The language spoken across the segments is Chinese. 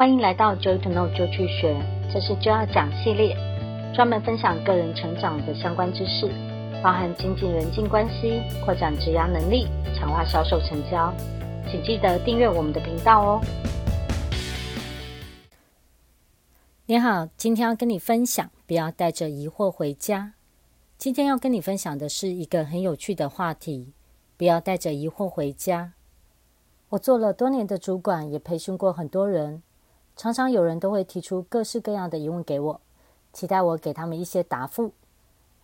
欢迎来到 Joy to Know 就去学，这是就要讲系列，专门分享个人成长的相关知识，包含经营人际关系、扩展职业能力、强化销售成交。请记得订阅我们的频道哦。你好，今天要跟你分享，不要带着疑惑回家。今天要跟你分享的是一个很有趣的话题，不要带着疑惑回家。我做了多年的主管，也培训过很多人，常常有人都会提出各式各样的疑问给我，期待我给他们一些答复，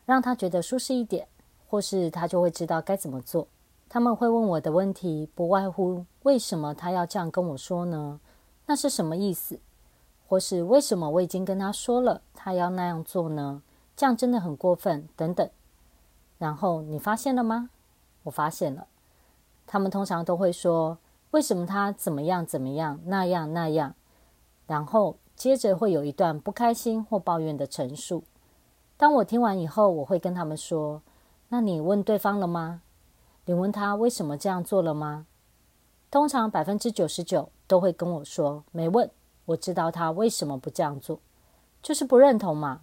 让他觉得舒适一点，或是他就会知道该怎么做。他们会问我的问题，不外乎为什么他要这样跟我说呢？那是什么意思？或是为什么我已经跟他说了，他要那样做呢？这样真的很过分，等等。然后你发现了吗？我发现了。他们通常都会说，为什么他怎么样怎么样，那样那样。然后接着会有一段不开心或抱怨的陈述。当我听完以后，我会跟他们说，那你问对方了吗？你问他为什么这样做了吗？通常 99% 都会跟我说，没问。我知道他为什么不这样做，就是不认同嘛。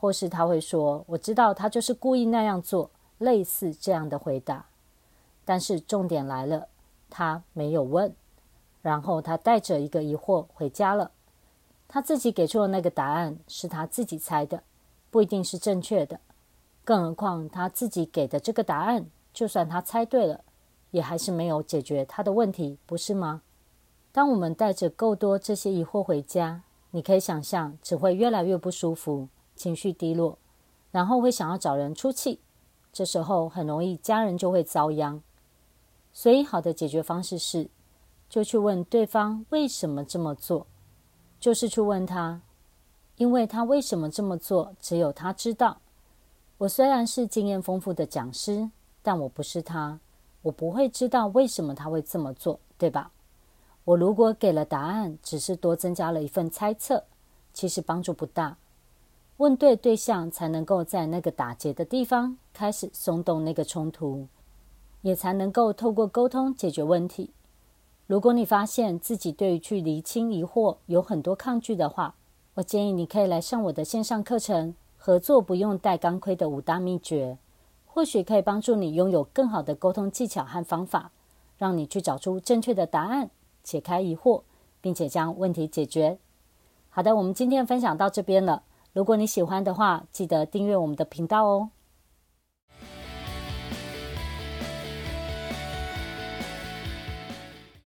或是他会说，我知道他就是故意那样做，类似这样的回答。但是重点来了，他没有问，然后他带着一个疑惑回家了。他自己给出的那个答案是他自己猜的，不一定是正确的。更何况他自己给的这个答案，就算他猜对了，也还是没有解决他的问题，不是吗？当我们带着够多这些疑惑回家，你可以想象只会越来越不舒服，情绪低落，然后会想要找人出气，这时候很容易家人就会遭殃。所以好的解决方式是，就去问对方为什么这么做，就是去问他，因为他为什么这么做，只有他知道。我虽然是经验丰富的讲师，但我不是他，我不会知道为什么他会这么做，对吧？我如果给了答案，只是多增加了一份猜测，其实帮助不大。问对对象，才能够在那个打结的地方开始松动那个冲突，也才能够透过沟通解决问题。如果你发现自己对于去厘清疑惑有很多抗拒的话，我建议你可以来上我的线上课程，合作不用带钢盔的5大秘诀，或许可以帮助你拥有更好的沟通技巧和方法，让你去找出正确的答案，解开疑惑，并且将问题解决。好的，我们今天分享到这边了。如果你喜欢的话，记得订阅我们的频道哦。